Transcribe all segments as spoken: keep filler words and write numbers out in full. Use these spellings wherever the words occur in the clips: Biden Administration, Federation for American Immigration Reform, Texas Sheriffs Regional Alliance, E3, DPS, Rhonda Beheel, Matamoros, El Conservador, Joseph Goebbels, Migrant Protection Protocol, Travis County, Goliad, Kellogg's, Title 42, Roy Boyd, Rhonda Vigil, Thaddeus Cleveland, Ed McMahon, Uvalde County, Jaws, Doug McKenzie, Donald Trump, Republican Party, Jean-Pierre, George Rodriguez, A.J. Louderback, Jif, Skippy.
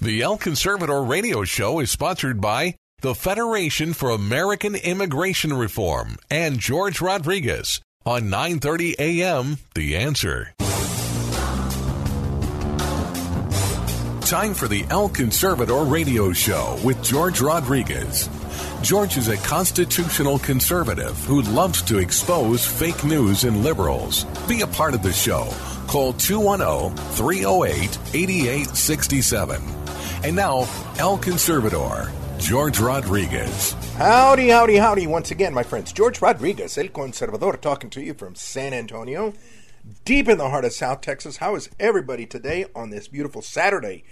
The El Conservador radio show is sponsored by the Federation for American Immigration Reform and George Rodriguez on nine thirty a.m. The Answer. Time for the El Conservador radio show with George Rodriguez. George is a constitutional conservative who loves to expose fake news and liberals. Be a part of the show. Call two one zero, three zero eight, eight eight six seven. And now, El Conservador, George Rodriguez. Howdy, howdy, howdy. Once again, my friends, George Rodriguez, El Conservador, talking to you from San Antonio, deep in the heart of South Texas. How is everybody today on this beautiful Saturday,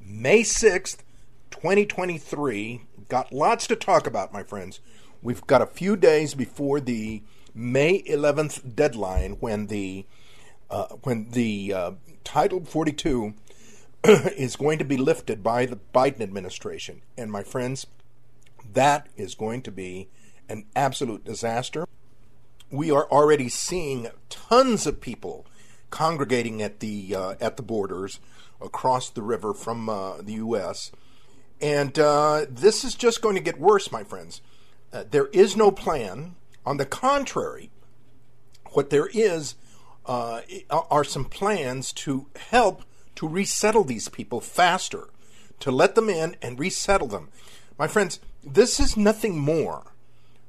May sixth, twenty twenty-three? Got lots to talk about, my friends. We've got a few days before the May eleventh deadline when the, uh, when the uh, Title forty-two is going to be lifted by the Biden administration. And my friends, that is going to be an absolute disaster. We are already seeing tons of people congregating at the uh, at the borders across the river from uh, the U S. And uh, this is just going to get worse, my friends. Uh, there is no plan. On the contrary, what there is uh, are some plans to help to resettle these people faster, to let them in and resettle them. My friends, this is nothing more,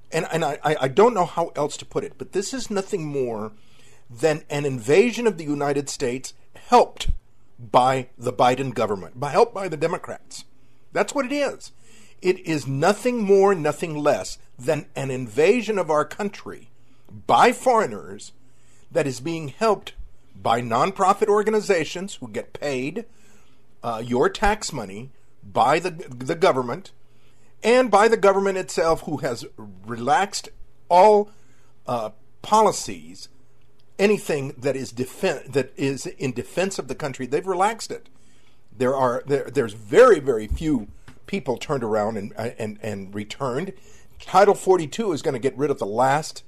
and, and I, I don't know how else to put it, but this is nothing more than an invasion of the United States helped by the Biden government, by helped by the Democrats. That's what it is. It is nothing more, nothing less than an invasion of our country by foreigners that is being helped by nonprofit organizations who get paid uh, your tax money by the the government, and by the government itself, who has relaxed all uh, policies, anything that is defen- that is in defense of the country. They've relaxed it. There are there, there's very very few people turned around and and and returned. Title forty-two is going to get rid of the last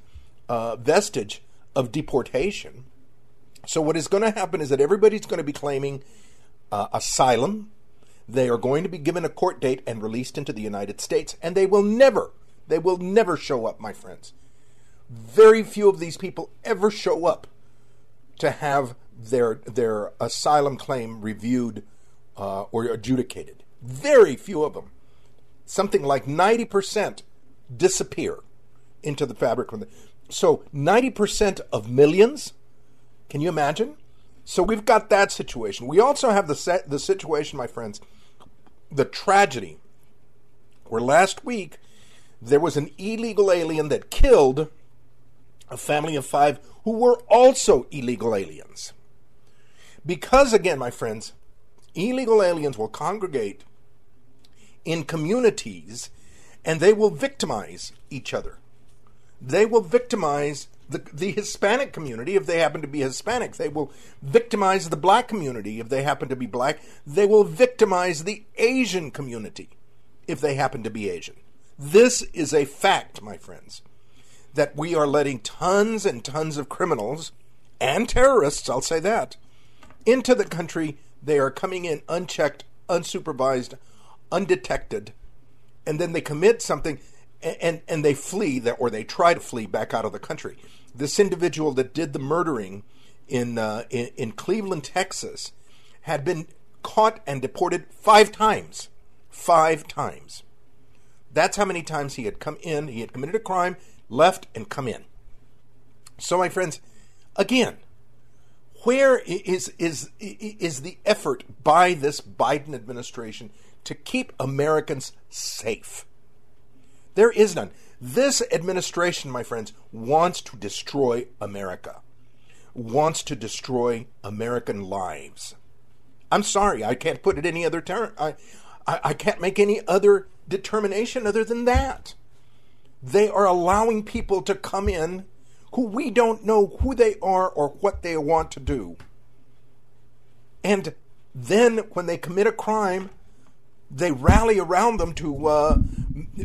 uh, vestige of deportation. So what is going to happen is that everybody's going to be claiming uh, asylum. They are going to be given a court date and released into the United States, and they will never, they will never show up, my friends. Very few of these people ever show up to have their their asylum claim reviewed uh, or adjudicated. Very few of them. Something like ninety percent disappear into the fabric. So ninety percent of millions. Can you imagine? So we've got that situation. We also have the set, the situation, my friends, the tragedy, where last week there was an illegal alien that killed a family of five who were also illegal aliens. Because, again, my friends, illegal aliens will congregate in communities and they will victimize each other. They will victimize The, the Hispanic community, if they happen to be Hispanic. They will victimize the black community, if they happen to be black. They will victimize the Asian community, if they happen to be Asian. This is a fact, my friends, that we are letting tons and tons of criminals and terrorists, I'll say that, into the country. They are coming in unchecked, unsupervised, undetected, and then they commit something. And, and they flee, that, or they try to flee back out of the country. This individual that did the murdering in, uh, in in Cleveland, Texas, had been caught and deported five times. Five times. That's how many times he had come in. He had committed a crime, left, and come in. So, my friends, again, where is is is the effort by this Biden administration to keep Americans safe? There is none. This administration, my friends, wants to destroy America, wants to destroy American lives. I'm sorry, I can't put it any other term. I, I, I can't make any other determination other than that. They are allowing people to come in who we don't know who they are or what they want to do. And then when they commit a crime, they rally around them to uh,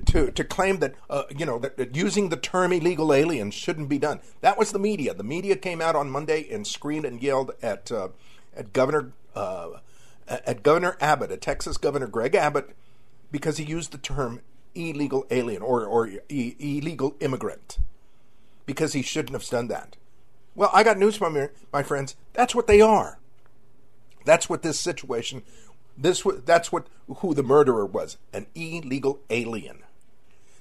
to to claim that uh, you know that, that using the term illegal alien shouldn't be done. That was the media. The media came out on Monday and screamed and yelled at uh, at Governor uh, at Governor Abbott, at Texas Governor Greg Abbott, because he used the term illegal alien or or e- illegal immigrant, because he shouldn't have done that. Well, I got news from you, my friends. That's what they are. That's what this situation. This that's what who the murderer was, an illegal alien.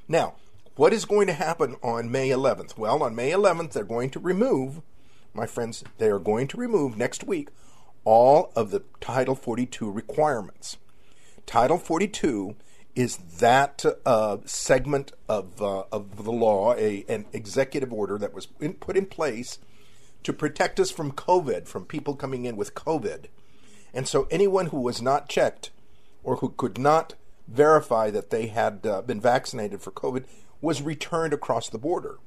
Now, what is going to happen on May eleventh? Well, on May eleventh, they're going to remove, my friends, they are going to remove next week all of the Title forty-two requirements. Title forty-two is that uh, segment of uh, of the law, a, an executive order that was in, put in place to protect us from COVID, from people coming in with COVID. And so anyone who was not checked or who could not verify that they had uh, been vaccinated for COVID was returned across the border.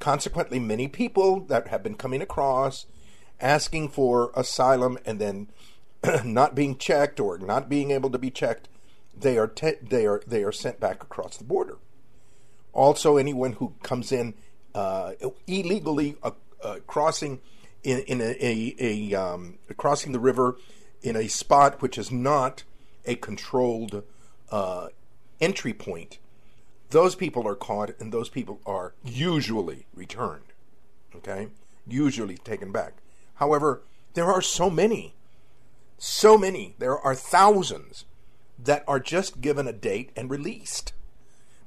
Consequently, many people that have been coming across asking for asylum and then not being checked or not being able to be checked, they are te- they are they are sent back across the border. Also, anyone who comes in uh, illegally uh, uh, crossing in, in a, a, a um, crossing the river in a spot which is not a controlled uh, entry point, those people are caught and those people are usually returned, okay? Usually taken back. However, there are so many, so many, there are thousands that are just given a date and released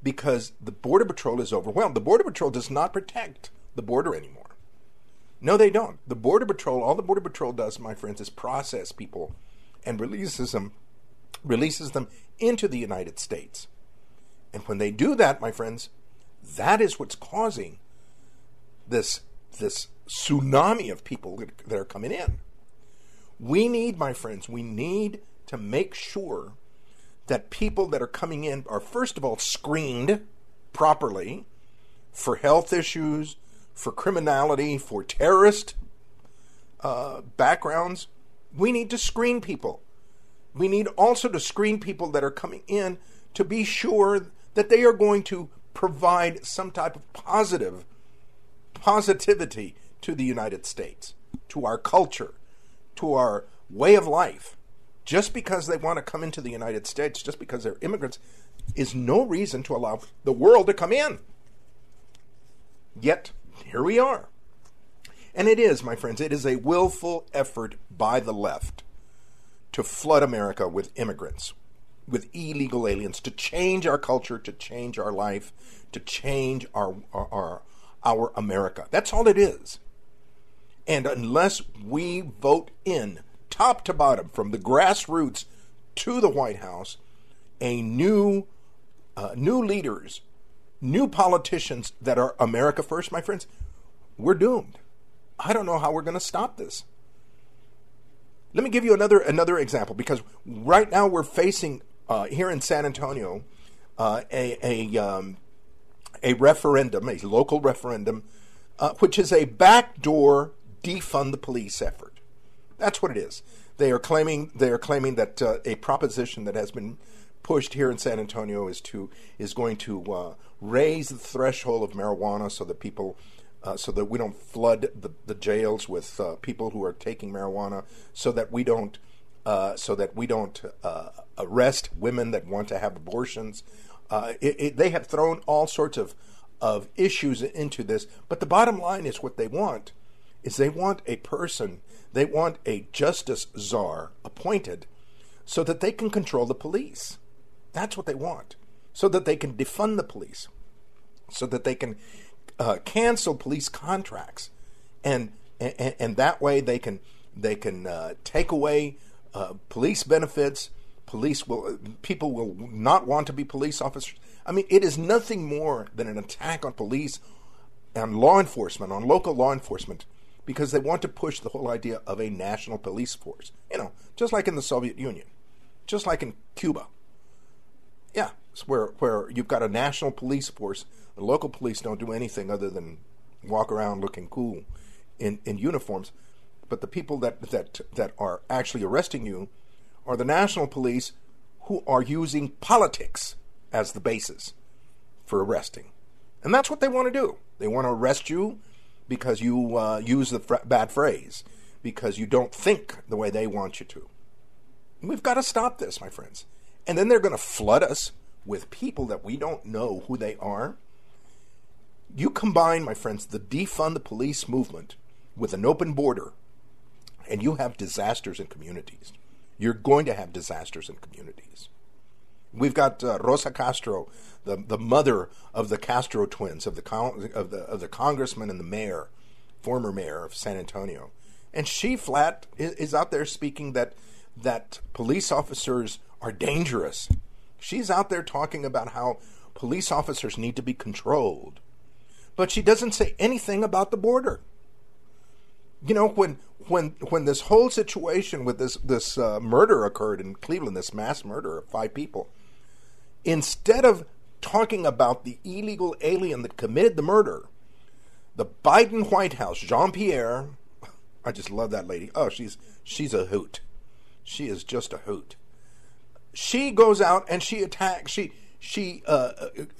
because the Border Patrol is overwhelmed. The Border Patrol does not protect the border anymore. No, they don't. The Border Patrol, all the Border Patrol does, my friends, is process people and releases them, releases them into the United States. And when they do that, my friends, that is what's causing this, this tsunami of people that are coming in. We need, my friends, we need to make sure that people that are coming in are, first of all, screened properly for health issues, for criminality, for terrorist uh, backgrounds. We need to screen people. We need also to screen people that are coming in to be sure that they are going to provide some type of positive positivity to the United States, to our culture, to our way of life. Just because they want to come into the United States, just because they're immigrants, is no reason to allow the world to come in. Yet, here we are. And it is, my friends, it is a willful effort by the left to flood America with immigrants, with illegal aliens, to change our culture, to change our life, to change our our, our, our America. That's all it is. And unless we vote in, top to bottom, from the grassroots to the White House, a new uh, new leaders, new politicians that are America first, my friends, we're doomed. I don't know how we're going to stop this. Let me give you another another example, because right now we're facing uh, here in San Antonio uh, a a, um, a referendum, a local referendum, uh, which is a backdoor defund the police effort. That's what it is. They are claiming they are claiming that uh, a proposition that has been pushed here in San Antonio is to is going to uh, raise the threshold of marijuana so that people, uh, so that we don't flood the, the jails with uh, people who are taking marijuana, so that we don't, uh, so that we don't uh, arrest women that want to have abortions. Uh, it, it, they have thrown all sorts of of issues into this, but the bottom line is what they want is they want a person, they want a justice czar appointed, so that they can control the police. That's what they want, so that they can defund the police, so that they can uh, cancel police contracts, and, and and that way they can they can uh, take away uh, police benefits. Police will people will not want to be police officers. I mean, it is nothing more than an attack on police and law enforcement, on local law enforcement, because they want to push the whole idea of a national police force. You know, just like in the Soviet Union, just like in Cuba. Yeah, it's where, where you've got a national police force. The local police don't do anything other than walk around looking cool in, in uniforms. But the people that, that that are actually arresting you are the national police who are using politics as the basis for arresting. And that's what they want to do. They want to arrest you because you uh, use the fr- bad phrase, because you don't think the way they want you to. And we've got to stop this, my friends. And then they're going to flood us with people that we don't know who they are. You combine, my friends, the defund the police movement with an open border, and you have disasters in communities. You're going to have disasters in communities. We've got uh, Rosa Castro, the, the mother of the Castro twins, of the, con- of, the, of the congressman and the mayor, former mayor of San Antonio. And she flat is, is out there speaking that, that police officers are dangerous. She's out there talking about how police officers need to be controlled. But she doesn't say anything about the border. You know, when when when this whole situation with this this uh, murder occurred in Cleveland, this mass murder of five people, instead of talking about the illegal alien that committed the murder, the Biden White House, Jean-Pierre, I just love that lady. Oh, she's she's a hoot. She is just a hoot. She goes out and she attacks. She she uh,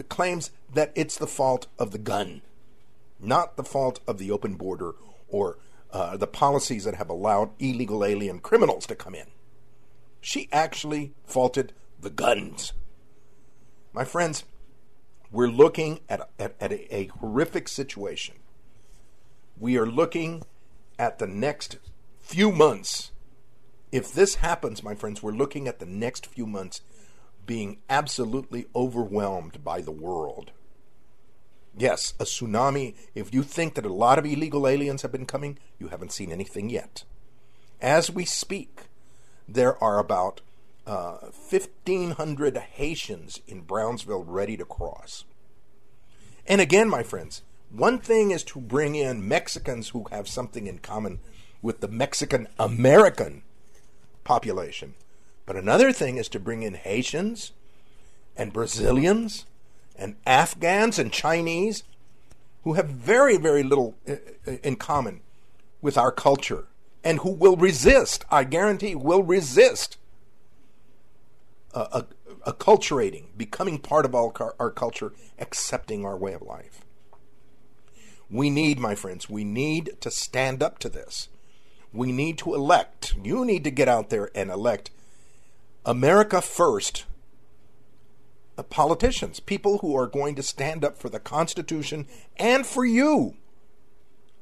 claims that it's the fault of the gun, not the fault of the open border or Uh, the policies that have allowed illegal alien criminals to come in. She actually faulted the guns. My friends, we're looking at, at, at a, a horrific situation. We are looking at the next few months. If this happens, my friends, we're looking at the next few months being absolutely overwhelmed by the world. Yes, a tsunami. If you think that a lot of illegal aliens have been coming, you haven't seen anything yet. As we speak, there are about uh, fifteen hundred Haitians in Brownsville ready to cross. And again, my friends, one thing is to bring in Mexicans who have something in common with the Mexican-American population. But another thing is to bring in Haitians and Brazilians and Afghans and Chinese who have very, very little in common with our culture and who will resist, I guarantee, will resist uh, acculturating, becoming part of our, our culture, accepting our way of life. We need, my friends, we need to stand up to this. We need to elect. You need to get out there and elect America first politicians, people who are going to stand up for the Constitution and for you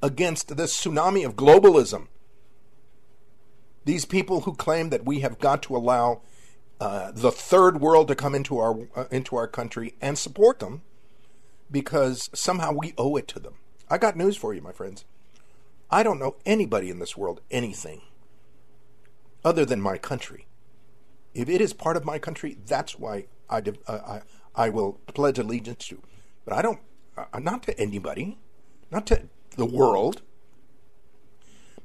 against this tsunami of globalism. These people who claim that we have got to allow uh, the third world to come into our uh, into our country and support them because somehow we owe it to them. I got news for you, my friends. I don't know anybody in this world anything other than my country. If it is part of my country, that's why I, uh, I, I will pledge allegiance to. But I don't, uh, not to anybody, not to the world.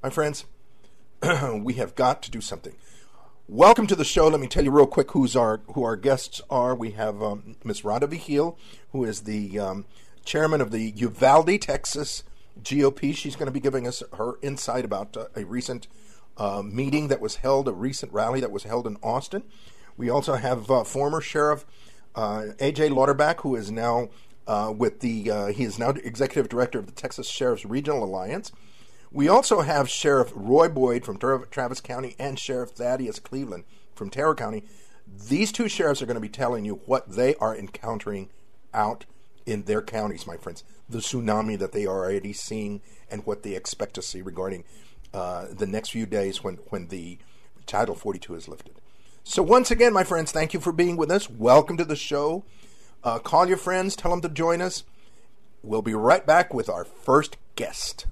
My friends, we have got to do something. Welcome to the show. Let me tell you real quick who's our, who our guests are. We have um, Miz Rhonda Vigil, who is the um, chairman of the Uvalde, Texas G O P. She's going to be giving us her insight about uh, a recent uh, meeting that was held, a recent rally that was held in Austin. We also have uh, former Sheriff uh, A J Louderback, who is now uh, with the uh, he is now Executive Director of the Texas Sheriffs Regional Alliance. We also have Sheriff Roy Boyd from Travis County and Sheriff Thaddeus Cleveland from Terrell County. These two sheriffs are going to be telling you what they are encountering out in their counties, my friends. The tsunami that they are already seeing and what they expect to see regarding uh, the next few days when, when the Title forty-two is lifted. So once again, my friends, thank you for being with us. Welcome to the show. Uh, call your friends. Tell them to join us. We'll be right back with our first guest.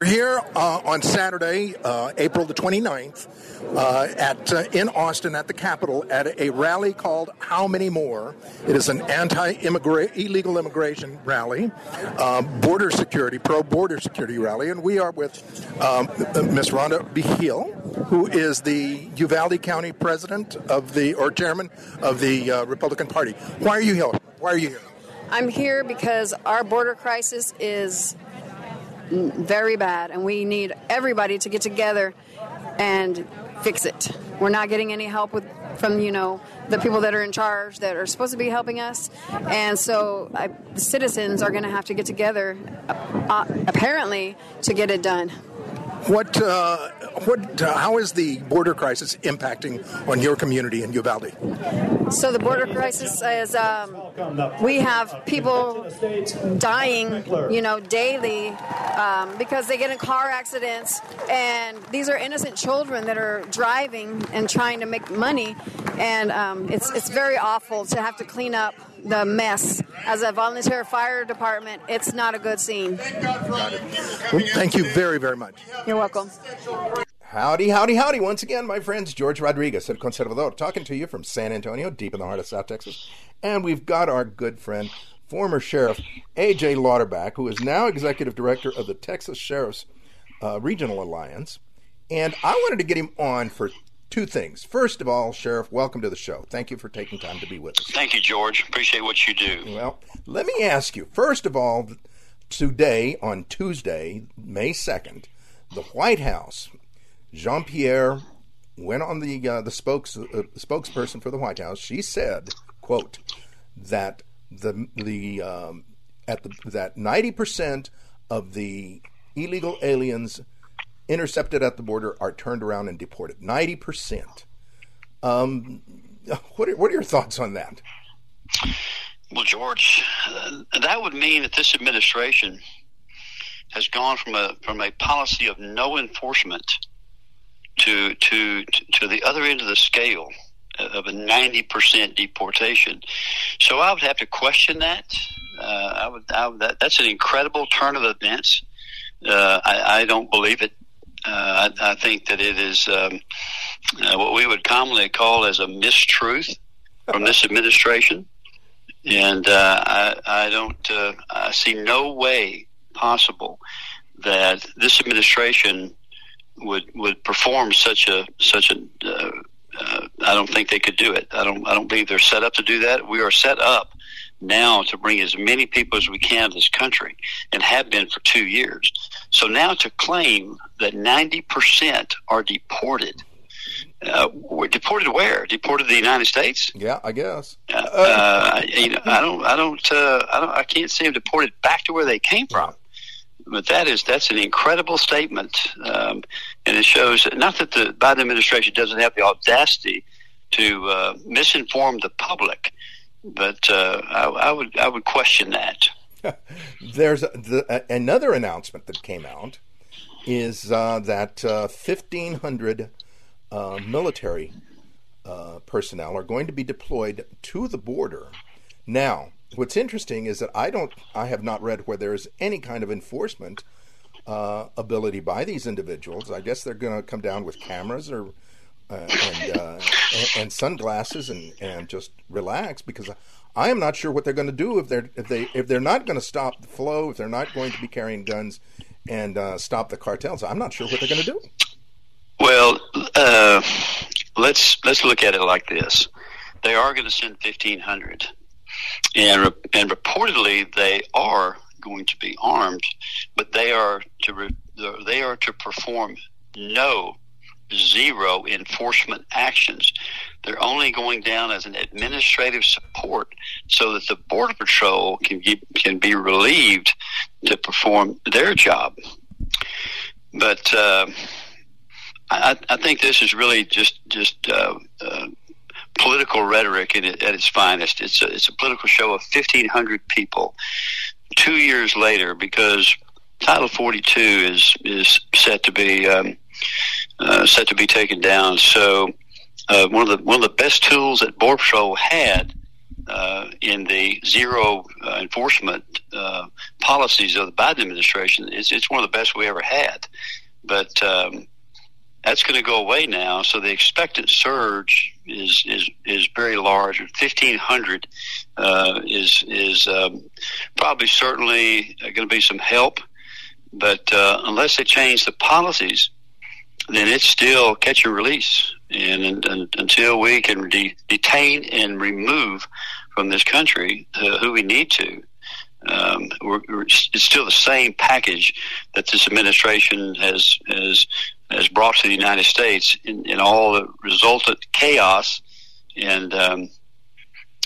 We're here uh, on Saturday, uh, April the twenty-ninth, uh, at, uh, in Austin at the Capitol at a rally called How Many More? It is an anti-immigra- illegal immigration rally, uh, border security, pro-border security rally, and we are with um, Miz Rhonda Beheel, who is the Uvalde County president of the, or chairman of the uh, Republican Party. Why are you here? Why are you here? I'm here because our border crisis is very bad, and we need everybody to get together and fix it. We're not getting any help with, from, you know, the people that are in charge that are supposed to be helping us, and so I, the citizens are going to have to get together, uh, apparently, to get it done. What, uh, what, uh, how is the border crisis impacting on your community in Uvalde? So the border crisis is, um, we have people dying, you know, daily um, because they get in car accidents, and these are innocent children that are driving and trying to make money, and um, it's it's very awful to have to clean up the mess. As a volunteer fire department, it's not a good scene. Got it. Well, thank you very, very much. You're welcome. Howdy, howdy, howdy. Once again, my friends, George Rodriguez, El Conservador, talking to you from San Antonio, deep in the heart of South Texas. And we've got our good friend, former sheriff, A J Louderback, who is now executive director of the Texas Sheriffs uh, Regional Alliance. And I wanted to get him on for two things. First of all, Sheriff, welcome to the show. Thank you for taking time to be with us. Thank you, George. Appreciate what you do. Well, let me ask you, first of all, today, on Tuesday, May second, the White House, Jean-Pierre went on the uh, the spokes, uh, spokesperson for the White House. She said, quote, that the the um, at the that ninety percent of the illegal aliens intercepted at the border are turned around and deported. ninety percent. Um, what are, what are your thoughts on that? Well, George, uh, that would mean that this administration has gone from a from a policy of no enforcement to to to the other end of the scale of a ninety percent deportation. So I would have to question that. Uh, I would, I would that, that's an incredible turn of events. Uh, I, I don't believe it. Uh, I, I think that it is um, uh, what we would commonly call as a mistruth from this administration, and uh, I, I don't. Uh, I see no way possible that this administration would would perform such a such a. Uh, uh, I don't think they could do it. I don't. I don't believe they're set up to do that. We are set up now to bring as many people as we can to this country, and have been for two years. So now to claim that ninety percent are deported, uh, deported where? Deported to the United States? Yeah, I guess. Uh, uh, you know, I don't, I don't, uh, I don't, I can't see them deported back to where they came from. But that is, that's an incredible statement, um, and it shows not that the Biden administration doesn't have the audacity to uh, misinform the public, but uh, I, I would, I would question that. There's a, the, a, another announcement that came out is uh, that uh, fifteen hundred uh, military uh, personnel are going to be deployed to the border. Now, what's interesting is that I don't, I have not read where there is any kind of enforcement uh, ability by these individuals. I guess they're going to come down with cameras or uh, and, uh, and, and sunglasses and, and just relax, because I, I am not sure what they're going to do if they're if they if they're not going to stop the flow, if they're not going to be carrying guns and uh, stop the cartels. I'm not sure what they're going to do. Well, uh, let's let's look at it like this: they are going to send fifteen hundred, and and reportedly they are going to be armed, but they are to re, they are to perform no zero enforcement actions. They're only going down as an administrative support so that the Border Patrol can be, can be relieved to perform their job. But uh, I, I think this is really just just uh, uh, political rhetoric at its finest. It's a, it's a political show of fifteen hundred people two years later, because Title forty-two is is set to be um, uh, set to be taken down. So. Uh, one of the one of the best tools that Border Patrol had uh, in the zero uh, enforcement uh, policies of the Biden administration, it's, it's one of the best we ever had. But um, that's going to go away now. So the expected surge is is, is very large. fifteen hundred uh, is is um, probably certainly going to be some help. But uh, unless they change the policies, then it's still catch and release. And, and, and until we can de- detain and remove from this country uh, who we need to, um, we're, we're, it's still the same package that this administration has has, has brought to the United States in, in all the resultant chaos and um,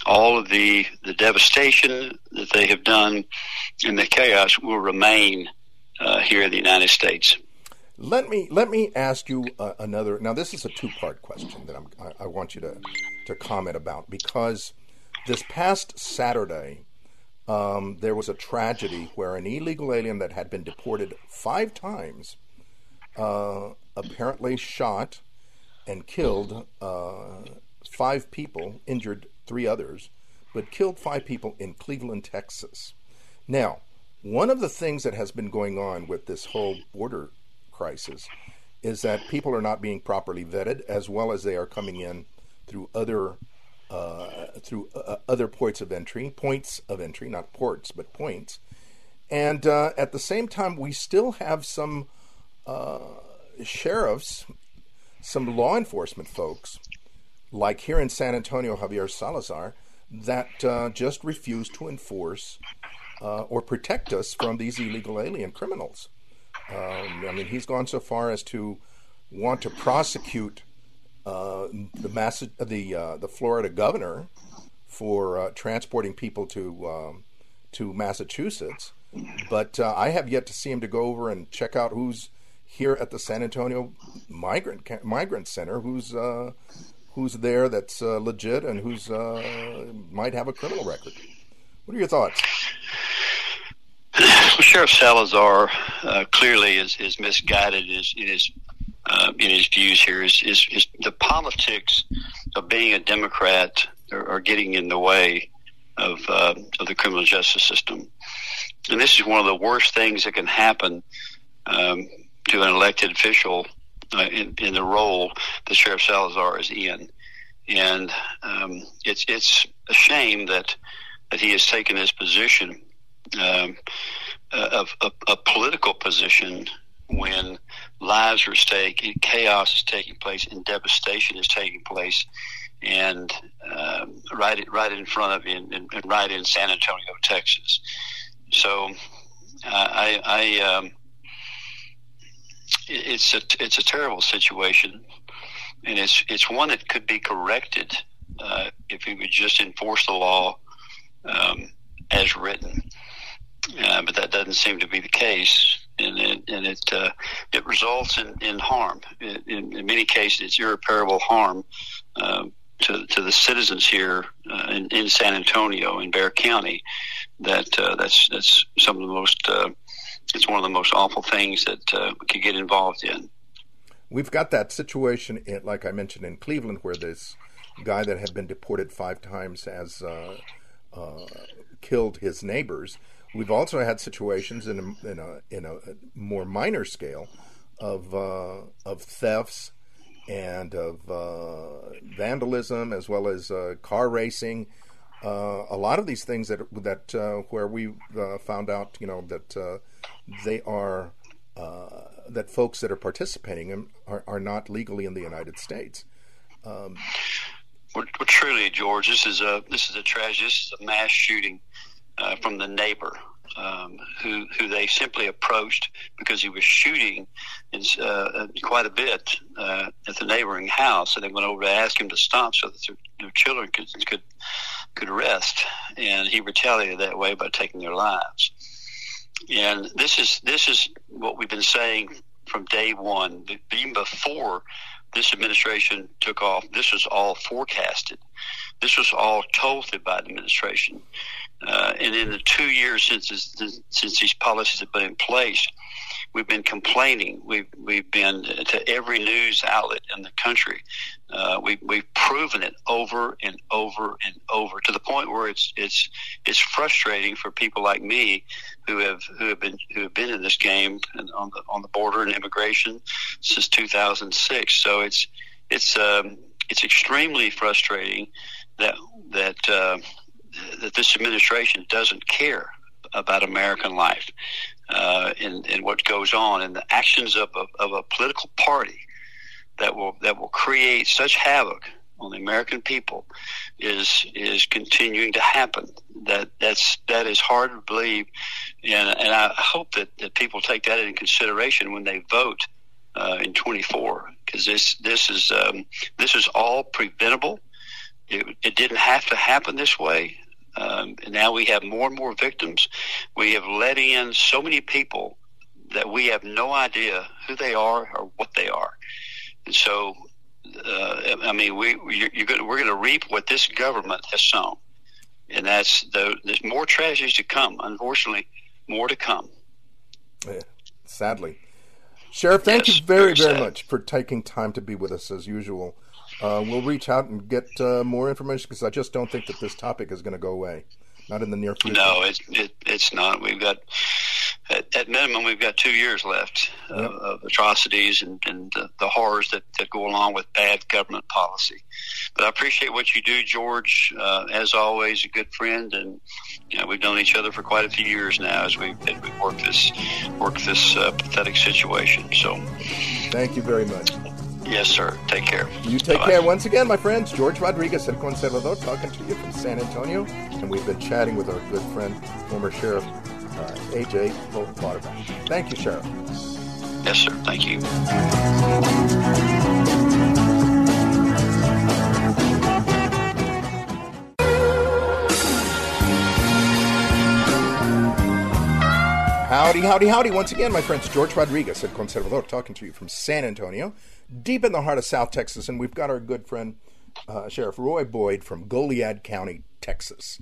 all of the, the devastation that they have done, and the chaos will remain uh, here in the United States. Let me let me ask you uh, another. Now, this is a two-part question that I'm, I, I want you to, to comment about, because this past Saturday, um, there was a tragedy where an illegal alien that had been deported five times uh, apparently shot and killed uh, five people, injured three others, but killed five people in Cleveland, Texas. Now, one of the things that has been going on with this whole border crisis is that people are not being properly vetted, as well as they are coming in through other uh, through uh, other points of entry, points of entry, not ports, but points. And uh, at the same time, we still have some uh, sheriffs, some law enforcement folks, like here in San Antonio, Javier Salazar, that uh, just refuse to enforce uh, or protect us from these illegal alien criminals. Um, I mean, he's gone so far as to want to prosecute uh, the Mass- the uh, the Florida governor for uh, transporting people to um, to Massachusetts. But uh, I have yet to see him to go over and check out who's here at the San Antonio Migrant Ca- Migrant Center, who's uh, who's there that's uh, legit and who's uh, might have a criminal record. What are your thoughts? Well, Sheriff Salazar uh, clearly is, is misguided in his, in his, uh, in his views here. Is, is, is the politics of being a Democrat are, are getting in the way of, uh, of the criminal justice system. And this is one of the worst things that can happen um, to an elected official uh, in, in the role that Sheriff Salazar is in. And um, it's, it's a shame that, that he has taken this position. Um, a, a, a political position when lives are at stake and chaos is taking place and devastation is taking place, and um, right right in front of you, and, and right in San Antonio, Texas. So I, I um, it's a it's a terrible situation, and it's it's one that could be corrected uh, if we would just enforce the law um, as written. Uh, but that doesn't seem to be the case, and it, and it uh, it results in, in harm. It, in, in many cases, it's irreparable harm uh, to to the citizens here uh, in, in San Antonio, in Bexar County. That uh, that's that's some of the most. Uh, it's one of the most awful things that uh, we could get involved in. We've got that situation, in, like I mentioned, in Cleveland, where this guy that had been deported five times has uh, uh, killed his neighbors. We've also had situations in a, in a, in a more minor scale of uh, of thefts and of uh, vandalism, as well as uh, car racing. Uh, a lot of these things that that uh, where we uh, found out, you know, that uh, they are uh, that folks that are participating in are, are not legally in the United States. Um, well, well, truly, George, this is a this is a tragedy. This is a mass shooting. Uh, from the neighbor um, who who they simply approached because he was shooting in, uh, quite a bit uh, at the neighboring house, and they went over to ask him to stop so that their, their children could, could could rest, and he retaliated that way by taking their lives. And this is this is what we've been saying from day one, even before this administration took off. This was all forecasted. This was all told to the Biden administration. Uh, and in the two years since, this, since these policies have been in place, We've been complaining. We've, we've been to every news outlet in the country. Uh, we, we've proven it over and over and over to the point where it's it's it's frustrating for people like me who have who have been who have been in this game and on the on the border and immigration since two thousand six. So it's it's um, it's extremely frustrating that that uh, that this administration doesn't care about American life uh, and, and what goes on and the actions of a, of a political party that will that will create such havoc on the American people is is continuing to happen. That that's that is hard to believe, and and I hope that, that people take that into consideration when they vote uh, in twenty-four, because this this is um, this is all preventable. It, it didn't have to happen this way. Um, and now we have more and more victims. We have let in so many people that we have no idea who they are or what they are. And so, uh, I mean, we you're, you're gonna, we're going to reap what this government has sown. And that's the, there's more tragedies to come, unfortunately, more to come. Yeah, sadly. Sheriff, thank yes, you very, very, very much for taking time to be with us as usual. Uh, we'll reach out and get uh, more information, because I just don't think that this topic is going to go away, not in the near future. No, it's it, it's not. We've got, at, at minimum, we've got two years left uh, yep. of atrocities and, and the, the horrors that, that go along with bad government policy. But I appreciate what you do, George. Uh, as always, a good friend, and you know, we've known each other for quite a few years now as we as we work this work this uh, pathetic situation. So, thank you very much. Yes, sir. Take care. You take Bye-bye. care. Once again, my friends, George Rodriguez, El Conservador, talking to you from San Antonio. And we've been chatting with our good friend, former Sheriff uh, A J Louderback. Thank you, Sheriff. Yes, sir. Thank you. Howdy, howdy, howdy. Once again, my friends, George Rodriguez, El Conservador, talking to you from San Antonio, deep in the heart of South Texas, and we've got our good friend uh, Sheriff Roy Boyd from Uvalde County, Texas.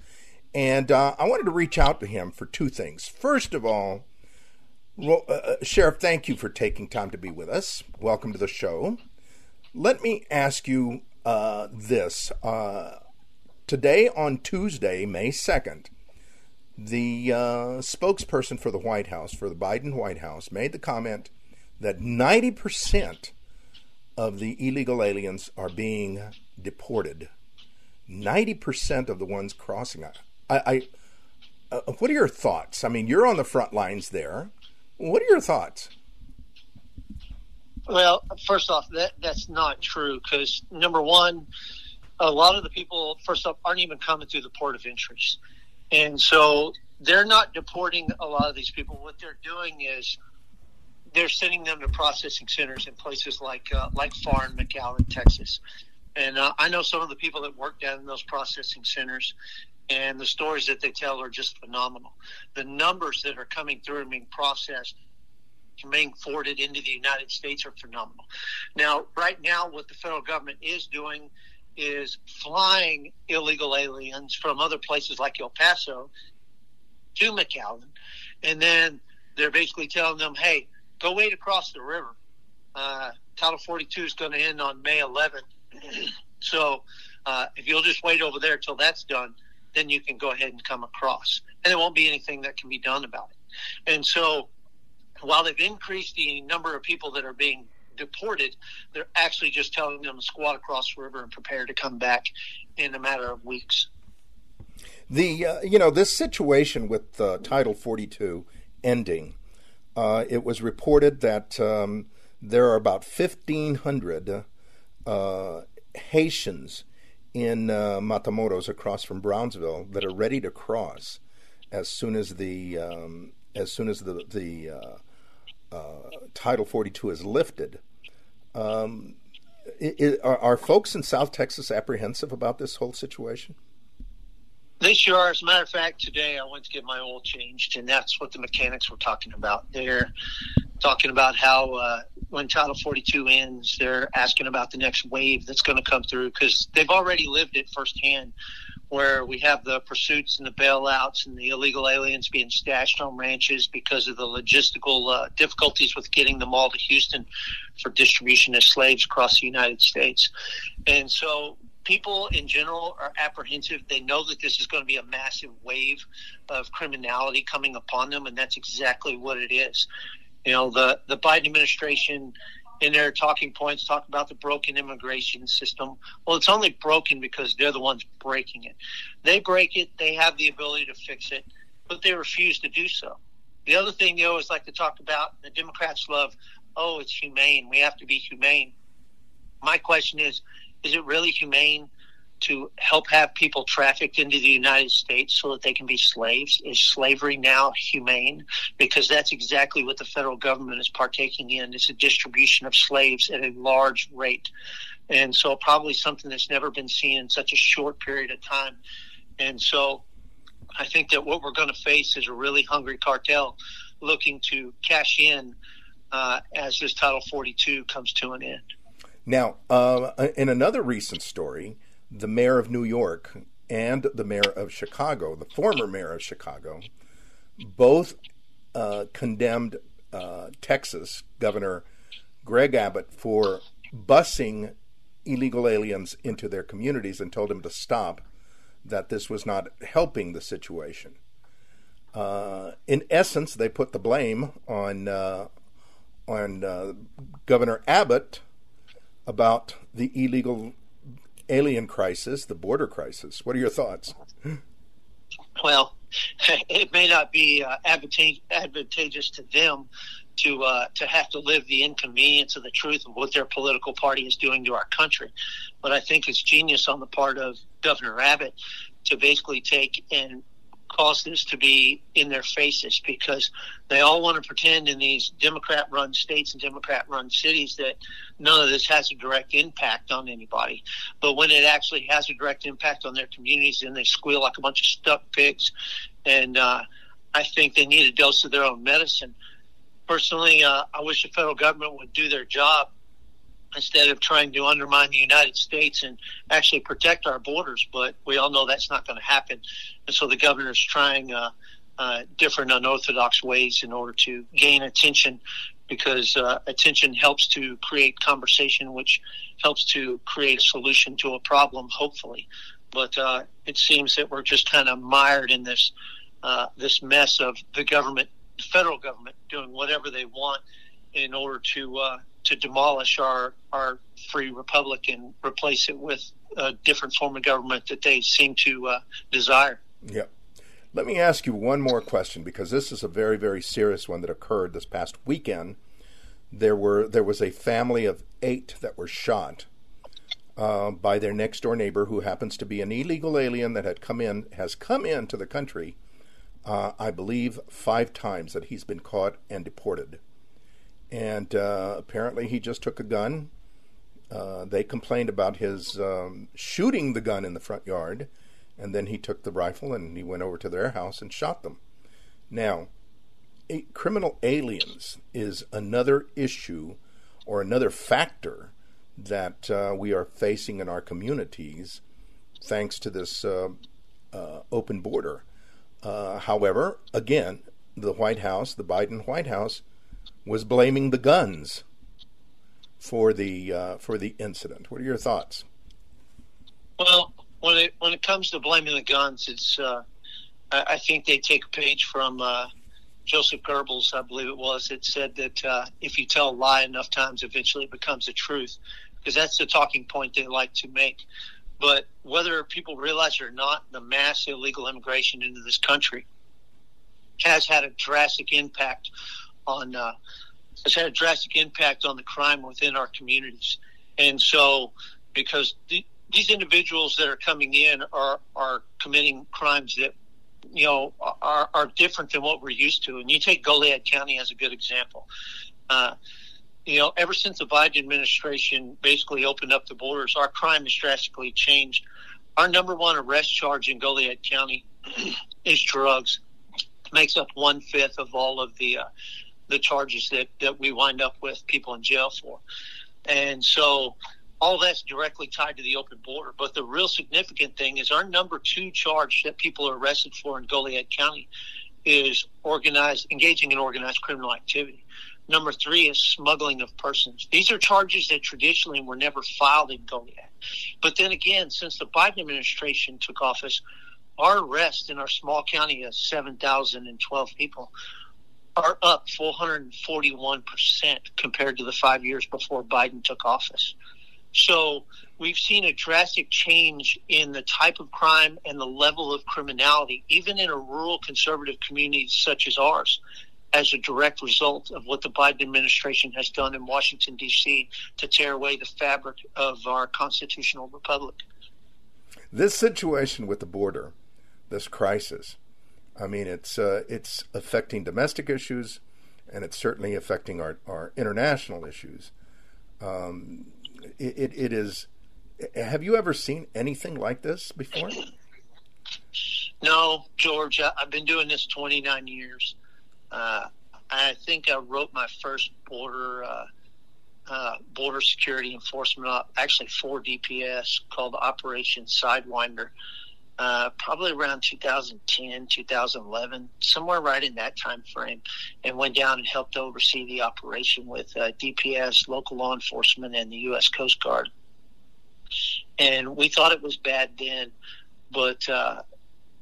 And uh, I wanted to reach out to him for two things. First of all, Ro- uh, Sheriff, thank you for taking time to be with us. Welcome to the show. Let me ask you uh, this. Uh, today on Tuesday, May second, the uh, spokesperson for the White House, for the Biden White House, made the comment that ninety percent of the illegal aliens are being deported. ninety percent of the ones crossing. I, I, uh, what are your thoughts? I mean, you're on the front lines there. What are your thoughts? Well, first off, that that's not true, because, number one, a lot of the people, first off, aren't even coming through the port of entries. And so they're not deporting a lot of these people. What they're doing is they're sending them to processing centers in places like uh, like FAR and McAllen, Texas. And uh, I know some of the people that work down in those processing centers, and the stories that they tell are just phenomenal. The numbers that are coming through and being processed, being forwarded into the United States, are phenomenal. Now, right now, what the federal government is doing is flying illegal aliens from other places like El Paso to McAllen, and then they're basically telling them, hey, go wait across the river. Uh, Title forty-two is going to end on May eleventh. So uh, if you'll just wait over there till that's done, then you can go ahead and come across. And there won't be anything that can be done about it. And so while they've increased the number of people that are being deported, they're actually just telling them to squat across the river and prepare to come back in a matter of weeks. The uh, you know, this situation with uh, Title forty-two ending, Uh, it was reported that um, there are about fifteen hundred uh, Haitians in uh, Matamoros, across from Brownsville, that are ready to cross as soon as the um, as soon as the the uh, uh, Title forty-two is lifted. Um, it, it, are, are folks in South Texas apprehensive about this whole situation? They sure are. As a matter of fact, today I went to get my oil changed, and that's what the mechanics were talking about. They're talking about how uh, when Title forty-two ends, they're asking about the next wave that's going to come through, because they've already lived it firsthand where we have the pursuits and the bailouts and the illegal aliens being stashed on ranches because of the logistical uh, difficulties with getting them all to Houston for distribution as slaves across the United States. And so people in general are apprehensive. They know that this is going to be a massive wave of criminality coming upon them, and that's exactly what it is. You know, the, the Biden administration in their talking points talk about the broken immigration system. Well, it's only broken because they're the ones breaking it. They break it. They have the ability to fix it, but they refuse to do so. The other thing they always like to talk about, the Democrats love, oh, it's humane. We have to be humane. My question is, is it really humane to help have people trafficked into the United States so that they can be slaves? Is slavery now humane? Because that's exactly what the federal government is partaking in. It's a distribution of slaves at a large rate. And so probably something that's never been seen in such a short period of time. And so I think that what we're going to face is a really hungry cartel looking to cash in uh, as this Title forty-two comes to an end. Now, uh, in another recent story, the mayor of New York and the mayor of Chicago, the former mayor of Chicago, both uh, condemned uh, Texas Governor Greg Abbott for busing illegal aliens into their communities and told him to stop, that this was not helping the situation. Uh, in essence, they put the blame on, uh, on uh, Governor Abbott about the illegal alien crisis, the border crisis. What are your thoughts? Well, it may not be uh, advantageous to them to uh, to have to live the inconvenience of the truth of what their political party is doing to our country. But I think it's genius on the part of Governor Abbott to basically take and cause this to be in their faces, because they all want to pretend in these Democrat-run states and Democrat-run cities that none of this has a direct impact on anybody. But when it actually has a direct impact on their communities, then they squeal like a bunch of stuck pigs. And uh, I think they need a dose of their own medicine. Personally, uh, I wish the federal government would do their job instead of trying to undermine the United States and actually protect our borders. But we all know that's not going to happen. And so the governor's trying uh, uh, different unorthodox ways in order to gain attention, because uh, attention helps to create conversation, which helps to create a solution to a problem, hopefully. But uh, it seems that we're just kind of mired in this, uh, this mess of the government, the federal government, doing whatever they want in order to uh, to demolish our, our free republic and replace it with a different form of government that they seem to uh, desire. Yeah. Let me ask you one more question, because this is a very, very serious one that occurred this past weekend. There were there was a family of eight that were shot uh, by their next door neighbor, who happens to be an illegal alien that had come in has come into the country, uh, I believe, five times that he's been caught and deported. And uh, apparently he just took a gun. Uh, they complained about his um, shooting the gun in the front yard, and then he took the rifle and he went over to their house and shot them. Now, criminal aliens is another issue or another factor that uh, we are facing in our communities thanks to this uh, uh, open border. Uh, however, again, the White House, the Biden White House, was blaming the guns for the uh, for the incident. What are your thoughts? Well, when it when it comes to blaming the guns, it's uh, I, I think they take a page from uh, Joseph Goebbels, I believe it was, that said that uh, if you tell a lie enough times, eventually it becomes the truth, because that's the talking point they like to make. But whether people realize it or not, the mass illegal immigration into this country has had a drastic impact on uh, it's had a drastic impact on the crime within our communities. And so, because the, these individuals that are coming in are are committing crimes that, you know, are, are different than what we're used to. And you take Goliad County as a good example. Uh, you know, ever since the Biden administration basically opened up the borders, our crime has drastically changed. Our number one arrest charge in Goliad County is drugs. It makes up one fifth of all of the uh, the charges that, that we wind up with people in jail for. And so all that's directly tied to the open border. But the real significant thing is our number two charge that people are arrested for in Goliad County is organized, engaging in organized criminal activity. Number three is smuggling of persons. These are charges that traditionally were never filed in Goliad. But then again, since the Biden administration took office, our arrests in our small county of seven thousand twelve people are up four hundred forty-one percent compared to the five years before Biden took office. So we've seen a drastic change in the type of crime and the level of criminality, even in a rural conservative community such as ours, as a direct result of what the Biden administration has done in Washington, D C to tear away the fabric of our constitutional republic. This situation with the border, this crisis, I mean, it's uh, it's affecting domestic issues, and it's certainly affecting our, our international issues. Um, it, it, it is. Have you ever seen anything like this before? No, George. I, I've been doing this twenty-nine years. Uh, I think I wrote my first border uh, uh, border security enforcement op, actually for D P S, called Operation Sidewinder. Uh, probably around two thousand ten, two thousand eleven, somewhere right in that time frame, and went down and helped oversee the operation with uh, D P S, local law enforcement, and the U S Coast Guard. And we thought it was bad then, but uh,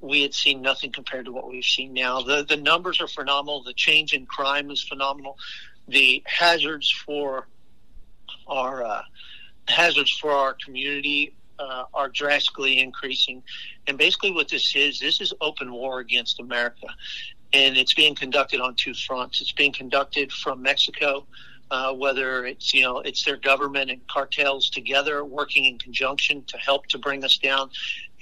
we had seen nothing compared to what we've seen now. The, the numbers are phenomenal. The change in crime is phenomenal. The hazards for our uh, hazards for our community Uh, are drastically increasing. And basically what this is, this is open war against America. And it's being conducted on two fronts. It's being conducted from Mexico, uh, whether it's, you know, it's their government and cartels together working in conjunction to help to bring us down.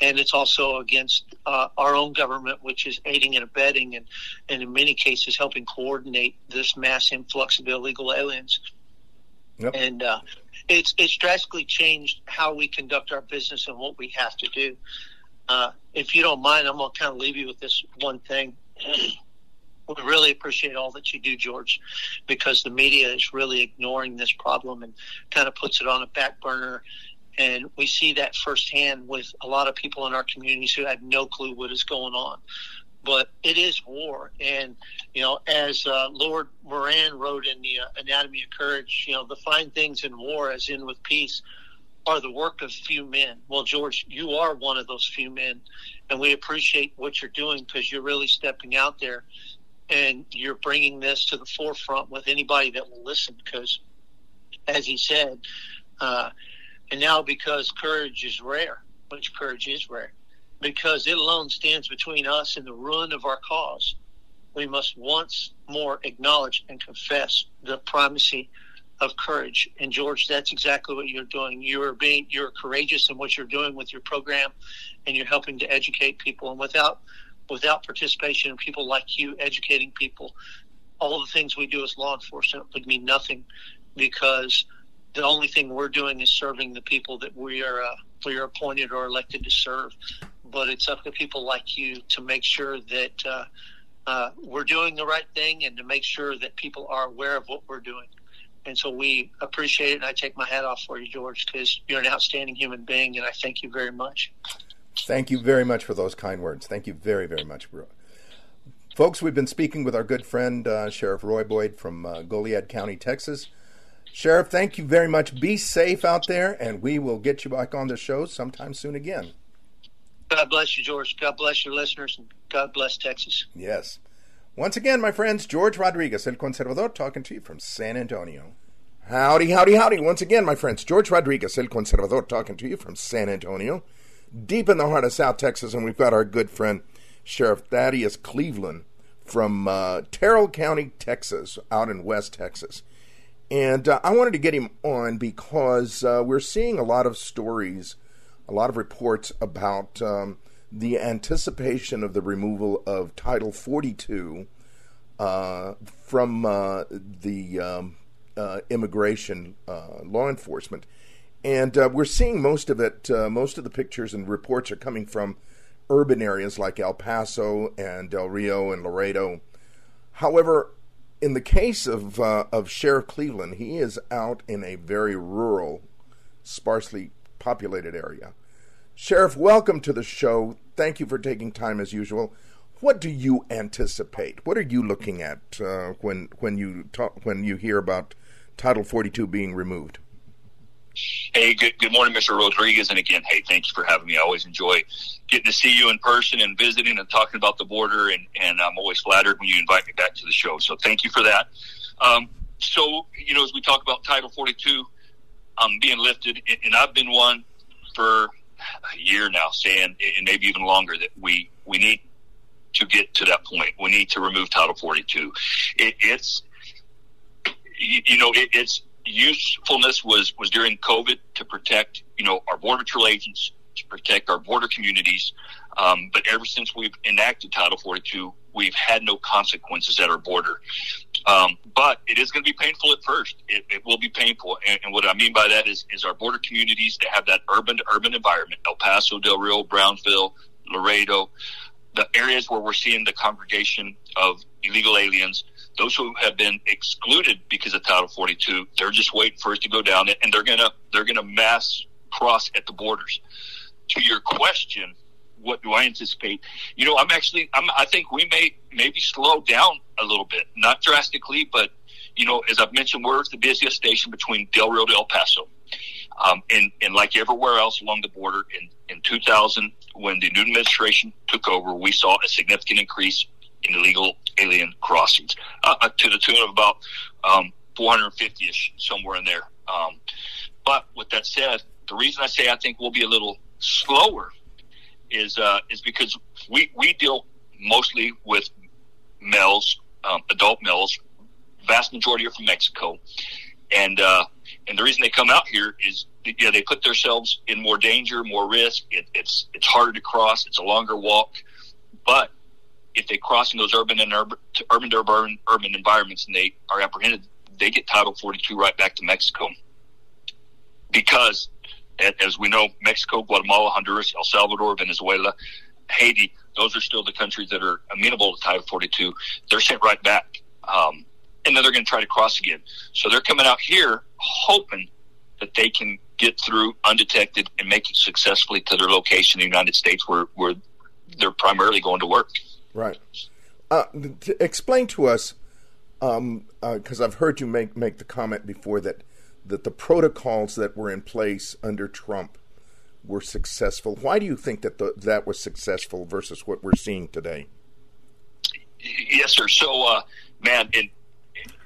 And it's also against uh, our own government, which is aiding and abetting and, and in many cases helping coordinate this mass influx of illegal aliens. Yep. And uh, it's it's drastically changed how we conduct our business and what we have to do. Uh, if you don't mind, I'm going to kind of leave you with this one thing. We really appreciate all that you do, George, because the media is really ignoring this problem and kind of puts it on a back burner. And we see that firsthand with a lot of people in our communities who have no clue what is going on. But it is war, and, you know, as uh, Lord Moran wrote in the uh, Anatomy of Courage, you know, the fine things in war, as in with peace, are the work of few men. Well, George, you are one of those few men, and we appreciate what you're doing because you're really stepping out there, and you're bringing this to the forefront with anybody that will listen because, as he said, uh, and now because courage is rare, which courage is rare, because it alone stands between us and the ruin of our cause, we must once more acknowledge and confess the primacy of courage. And, George, that's exactly what you're doing. You're being you're courageous in what you're doing with your program, and you're helping to educate people. And without without participation in people like you educating people, all the things we do as law enforcement would mean nothing, because the only thing we're doing is serving the people that we are uh, we are appointed or elected to serve. But it's up to people like you to make sure that uh, uh, we're doing the right thing and to make sure that people are aware of what we're doing. And so we appreciate it, and I take my hat off for you, George, because you're an outstanding human being, and I thank you very much. Thank you very much for those kind words. Thank you very, very much, bro. Folks, we've been speaking with our good friend, uh, Sheriff Roy Boyd from uh, Goliad County, Texas. Sheriff, thank you very much. Be safe out there, and we will get you back on the show sometime soon again. God bless you, George. God bless your listeners, and God bless Texas. Yes. Once again, my friends, George Rodriguez, El Conservador, talking to you from San Antonio. Howdy, howdy, howdy. Once again, my friends, George Rodriguez, El Conservador, talking to you from San Antonio, deep in the heart of South Texas, and we've got our good friend, Sheriff Thaddeus Cleveland from uh, Terrell County, Texas, out in West Texas. And uh, I wanted to get him on because uh, we're seeing a lot of stories, a lot of reports about um, the anticipation of the removal of Title forty-two uh, from uh, the um, uh, immigration uh, law enforcement. And uh, we're seeing most of it, uh, most of the pictures and reports are coming from urban areas like El Paso and Del Rio and Laredo. However, in the case of, uh, of Sheriff Cleveland, he is out in a very rural sparsely populated area. Sheriff, welcome to the show. Thank you for taking time as usual. What do you anticipate? What are you looking at uh, when when you talk, when you hear about Title forty-two being removed? Hey, good good morning, Mister Rodriguez, and again, hey, thanks for having me. I always enjoy getting to see you in person and visiting and talking about the border, and, and I'm always flattered when you invite me back to the show. So thank you for that. Um, so, you know, as we talk about Title forty-two um, being lifted, and, and I've been one for a year now saying, and maybe even longer, that we, we need to get to that point. We need to remove Title forty-two. It, it's, you, you know, it, it's, usefulness was, was during COVID to protect, you know, our Border Patrol agents, to protect our border communities. Um, but ever since we've enacted Title forty-two, we've had no consequences at our border. Um, but it is going to be painful at first. It, it will be painful. And, and what I mean by that is, is our border communities that have that urban to urban environment, El Paso, Del Rio, Brownsville, Laredo, the areas where we're seeing the congregation of illegal aliens, those who have been excluded because of Title forty-two, they're just waiting for it to go down, and they're gonna they're gonna mass cross at the borders. To your question, what do I anticipate? You know, I'm actually I'm, I think we may maybe slow down a little bit, not drastically, but you know, as I've mentioned, we're at the busiest station between Del Rio to El Paso, um, and and like everywhere else along the border. In in two thousand, when the new administration took over, we saw a significant increase in illegal alien crossings, uh, to the tune of about um, four hundred fifty-ish, somewhere in there. Um, but with that said, the reason I say I think we'll be a little slower is uh, is because we, we deal mostly with males, um, adult males. Vast majority are from Mexico, and uh, and the reason they come out here is, yeah, they put themselves in more danger, more risk. It, it's it's harder to cross. It's a longer walk, but if they cross in those urban and urban to urban to urban, urban environments and they are apprehended, they get Title forty-two right back to Mexico. Because, as we know, Mexico, Guatemala, Honduras, El Salvador, Venezuela, Haiti, those are still the countries that are amenable to Title forty-two. They're sent right back, um, and then they're going to try to cross again. So they're coming out here hoping that they can get through undetected and make it successfully to their location in the United States where, where they're primarily going to work. Right. Uh, to explain to us, because um, uh, I've heard you make, make the comment before that, that the protocols that were in place under Trump were successful. Why do you think that the, that was successful versus what we're seeing today? Yes, sir. So, uh, man, and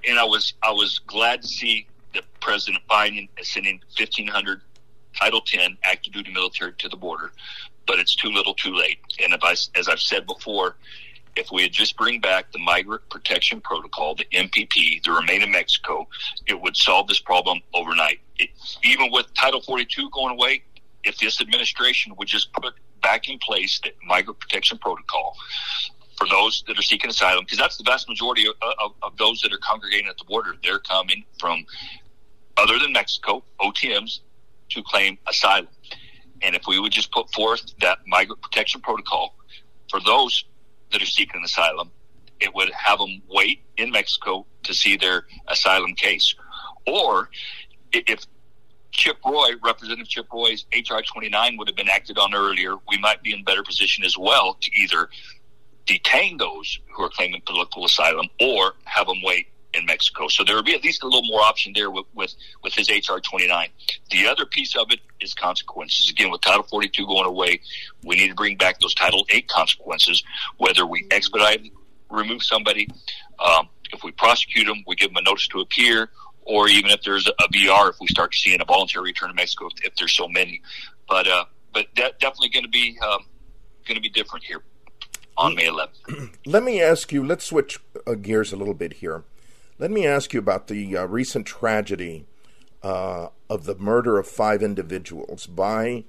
and I was I was glad to see that President Biden is sending fifteen hundred Title ten active duty military to the border. But it's too little, too late. And if I, as I've said before, if we had just bring back the Migrant Protection Protocol, the M P P, the Remain in Mexico, it would solve this problem overnight. It, even with Title forty-two going away, if this administration would just put back in place the Migrant Protection Protocol for those that are seeking asylum, because that's the vast majority of, of, of those that are congregating at the border. They're coming from, other than Mexico, O T Ms to claim asylum. And if we would just put forth that Migrant Protection Protocol for those that are seeking asylum, it would have them wait in Mexico to see their asylum case. Or if Chip Roy, Representative Chip Roy's H R twenty-nine would have been acted on earlier, we might be in a better position as well to either detain those who are claiming political asylum or have them wait in Mexico. So there would be at least a little more option there with, with, with his H R twenty-nine. The other piece of it is consequences. Again, with Title forty-two going away, we need to bring back those Title eight consequences, whether we expedite, remove somebody, um, if we prosecute them, we give them a notice to appear, or even if there's a V R, if we start seeing a voluntary return to Mexico, if, if there's so many. But uh, but that definitely going to be um, going to be different here on May eleventh. Let me ask you, let's switch uh, gears a little bit here. Let me ask you about the uh, recent tragedy uh, of the murder of five individuals by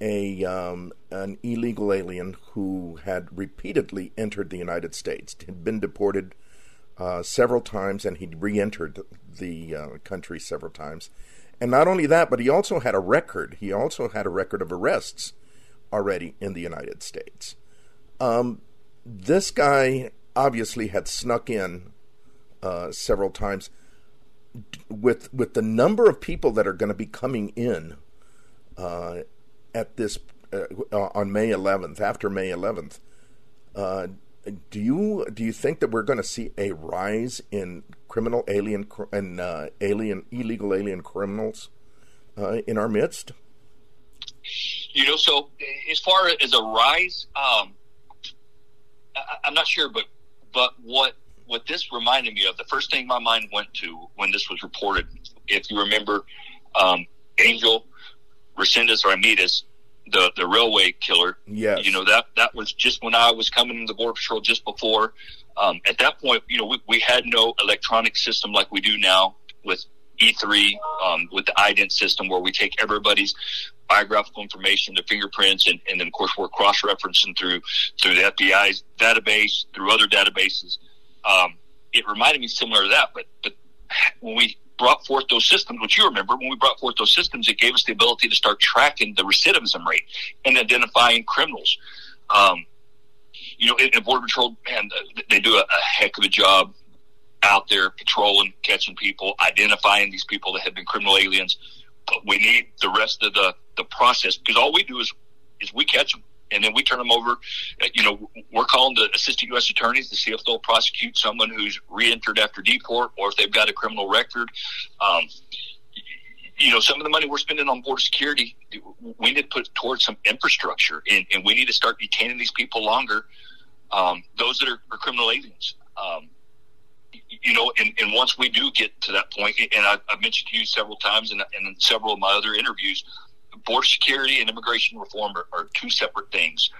a um, an illegal alien who had repeatedly entered the United States, had been deported uh, several times, and he'd re-entered the uh, country several times. And not only that, but he also had a record. He also had a record of arrests already in the United States. Um, this guy obviously had snuck in Uh, several times. with with the number of people that are going to be coming in uh, at this uh, on May eleventh, after May eleventh, uh, do you do you think that we're going to see a rise in criminal alien and uh, alien illegal alien criminals uh, in our midst? You know, so as far as a rise, um, I, I'm not sure, but but what what this reminded me of, the first thing my mind went to when this was reported, if you remember, um, Angel Resendez or Amidas, the the railway killer. Yes. You know, that that was just when I was coming into the Border Patrol just before. Um, at that point, you know, we, we had no electronic system like we do now with E three, um, with the IDENT system, where we take everybody's biographical information, the fingerprints, and, and then, of course, we're cross-referencing through through the F B I's database, through other databases. Um, it reminded me similar to that, but, but when we brought forth those systems, which you remember, when we brought forth those systems, it gave us the ability to start tracking the recidivism rate and identifying criminals. Um, you know, in, in Border Patrol, man, they do a, a heck of a job out there patrolling, catching people, identifying these people that have been criminal aliens. But we need the rest of the, the process, because all we do is, is we catch them and then we turn them over. You know, we're calling the assistant U S attorneys to see if they'll prosecute someone who's re-entered after deport, or if they've got a criminal record. Um, you know, some of the money we're spending on border security, we need to put towards some infrastructure, and, and we need to start detaining these people longer, um, those that are, are criminal aliens. Um, You know, and, and once we do get to that point, and I, I've mentioned to you several times and in, in several of my other interviews, border security and immigration reform are, are two separate things.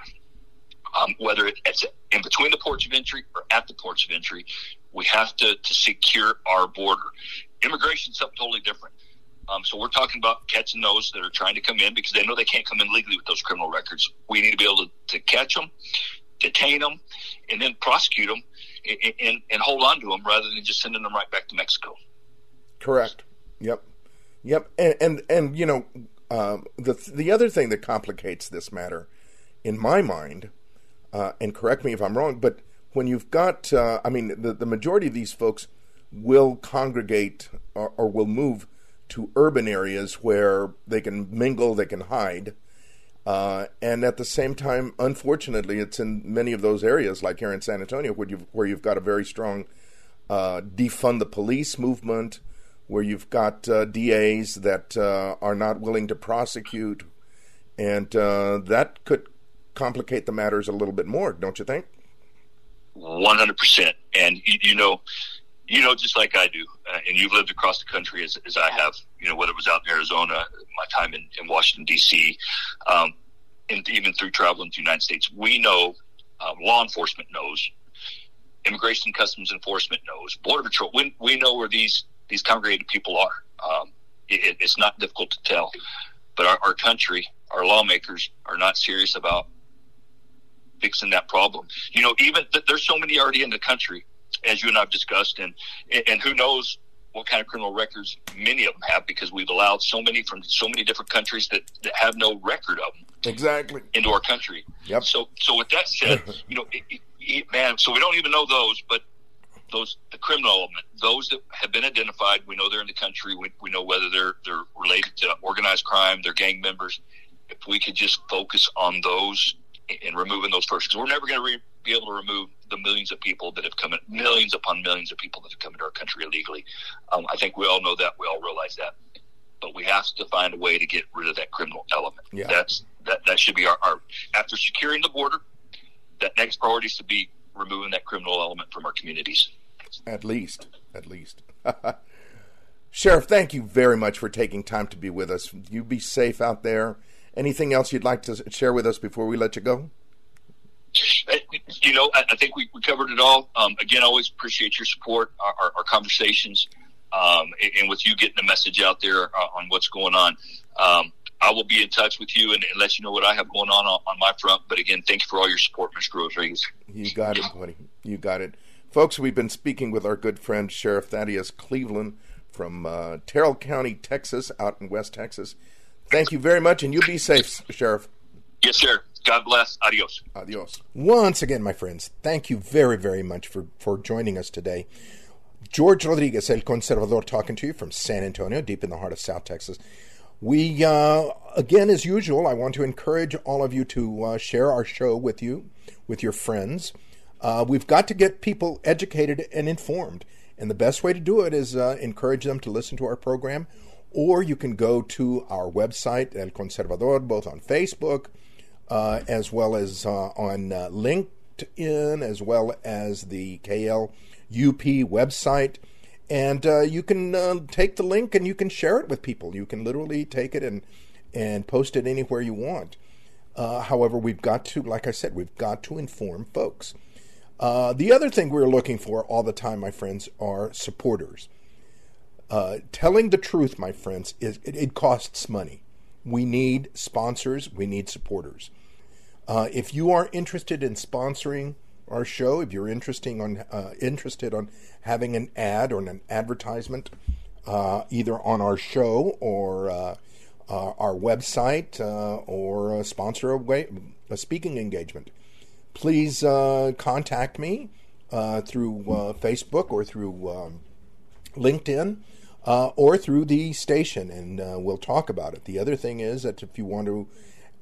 Um, whether it's in between the ports of entry or at the ports of entry, we have to, to secure our border. Immigration is something totally different. Um, so we're talking about catching those that are trying to come in because they know they can't come in legally with those criminal records. We need to be able to, to catch them, detain them, and then prosecute them. And, and, and hold on to them rather than just sending them right back to Mexico. Correct. Yep. Yep. And, and, and you know, uh, the the other thing that complicates this matter, in my mind, uh, and correct me if I'm wrong, but when you've got, uh, I mean, the, the majority of these folks will congregate or, or will move to urban areas where they can mingle, they can hide. Uh, and at the same time, unfortunately, it's in many of those areas, like here in San Antonio, where you've, where you've got a very strong uh, defund the police movement, where you've got uh, D As that uh, are not willing to prosecute. And uh, that could complicate the matters a little bit more, don't you think? one hundred percent. And, you, you know, you know, just like I do, uh, and you've lived across the country as, as I have, you know, whether it was out in Arizona, my time in, in Washington, D C, um, and even through traveling to the United States, we know, uh, law enforcement knows, Immigration and Customs Enforcement knows, Border Patrol, we, we know where these, these congregated people are. Um, it, it's not difficult to tell, but our, our country, our lawmakers are not serious about fixing that problem. You know, even th- there's so many already in the country, as you and I have discussed, and and who knows what kind of criminal records many of them have, because we've allowed so many from so many different countries that, that have no record of them exactly into our country. Yep. So so with that said, you know, it, it, man, so we don't even know those, but those the criminal element, those that have been identified, we know they're in the country. We we know whether they're they're related to organized crime, they're gang members. If we could just focus on those and removing those first, because we're never going to re- be able to remove the millions of people that have come in, millions upon millions of people that have come into our country illegally. Um, I think we all know that. We all realize that. But we have to find a way to get rid of that criminal element. Yeah. That's that, that should be our, our, after securing the border, that next priority should be removing that criminal element from our communities. At least, at least. Sheriff, thank you very much for taking time to be with us. You be safe out there. Anything else you'd like to share with us before we let you go? You know, I think we covered it all. Um, again, I always appreciate your support, our, our conversations, um, and with you getting the message out there on what's going on. Um, I will be in touch with you and let you know what I have going on on my front. But again, thank you for all your support, Mister Rodriguez. You got it, buddy. You got it. Folks, we've been speaking with our good friend, Sheriff Thaddeus Cleveland from uh, Terrell County, Texas, out in West Texas. Thank you very much, and you be safe, Sheriff. Yes, sir. God bless. Adios. Adios. Once again, my friends, thank you very, very much for, for joining us today. George Rodriguez, El Conservador, talking to you from San Antonio, deep in the heart of South Texas. We, uh, again, as usual, I want to encourage all of you to uh, share our show with you, with your friends. Uh, we've got to get people educated and informed. And the best way to do it is uh, encourage them to listen to our program. Or you can go to our website, El Conservador, both on Facebook, uh, as well as uh, on uh, LinkedIn, as well as the K L U P website. And uh, you can uh, take the link and you can share it with people. You can literally take it and, and post it anywhere you want. Uh, however, we've got to, like I said, we've got to inform folks. Uh, the other thing we're looking for all the time, my friends, are supporters. Uh, telling the truth, my friends, is it, it costs money. We need sponsors. We need supporters. Uh, if you are interested in sponsoring our show, if you're interesting on, uh, interested on having an ad or an advertisement, uh, either on our show or uh, uh, our website uh, or uh, sponsor a, way, a speaking engagement, please uh, contact me uh, through uh, Facebook or through um, LinkedIn uh, or through the station, and uh, we'll talk about it. The other thing is that if you want to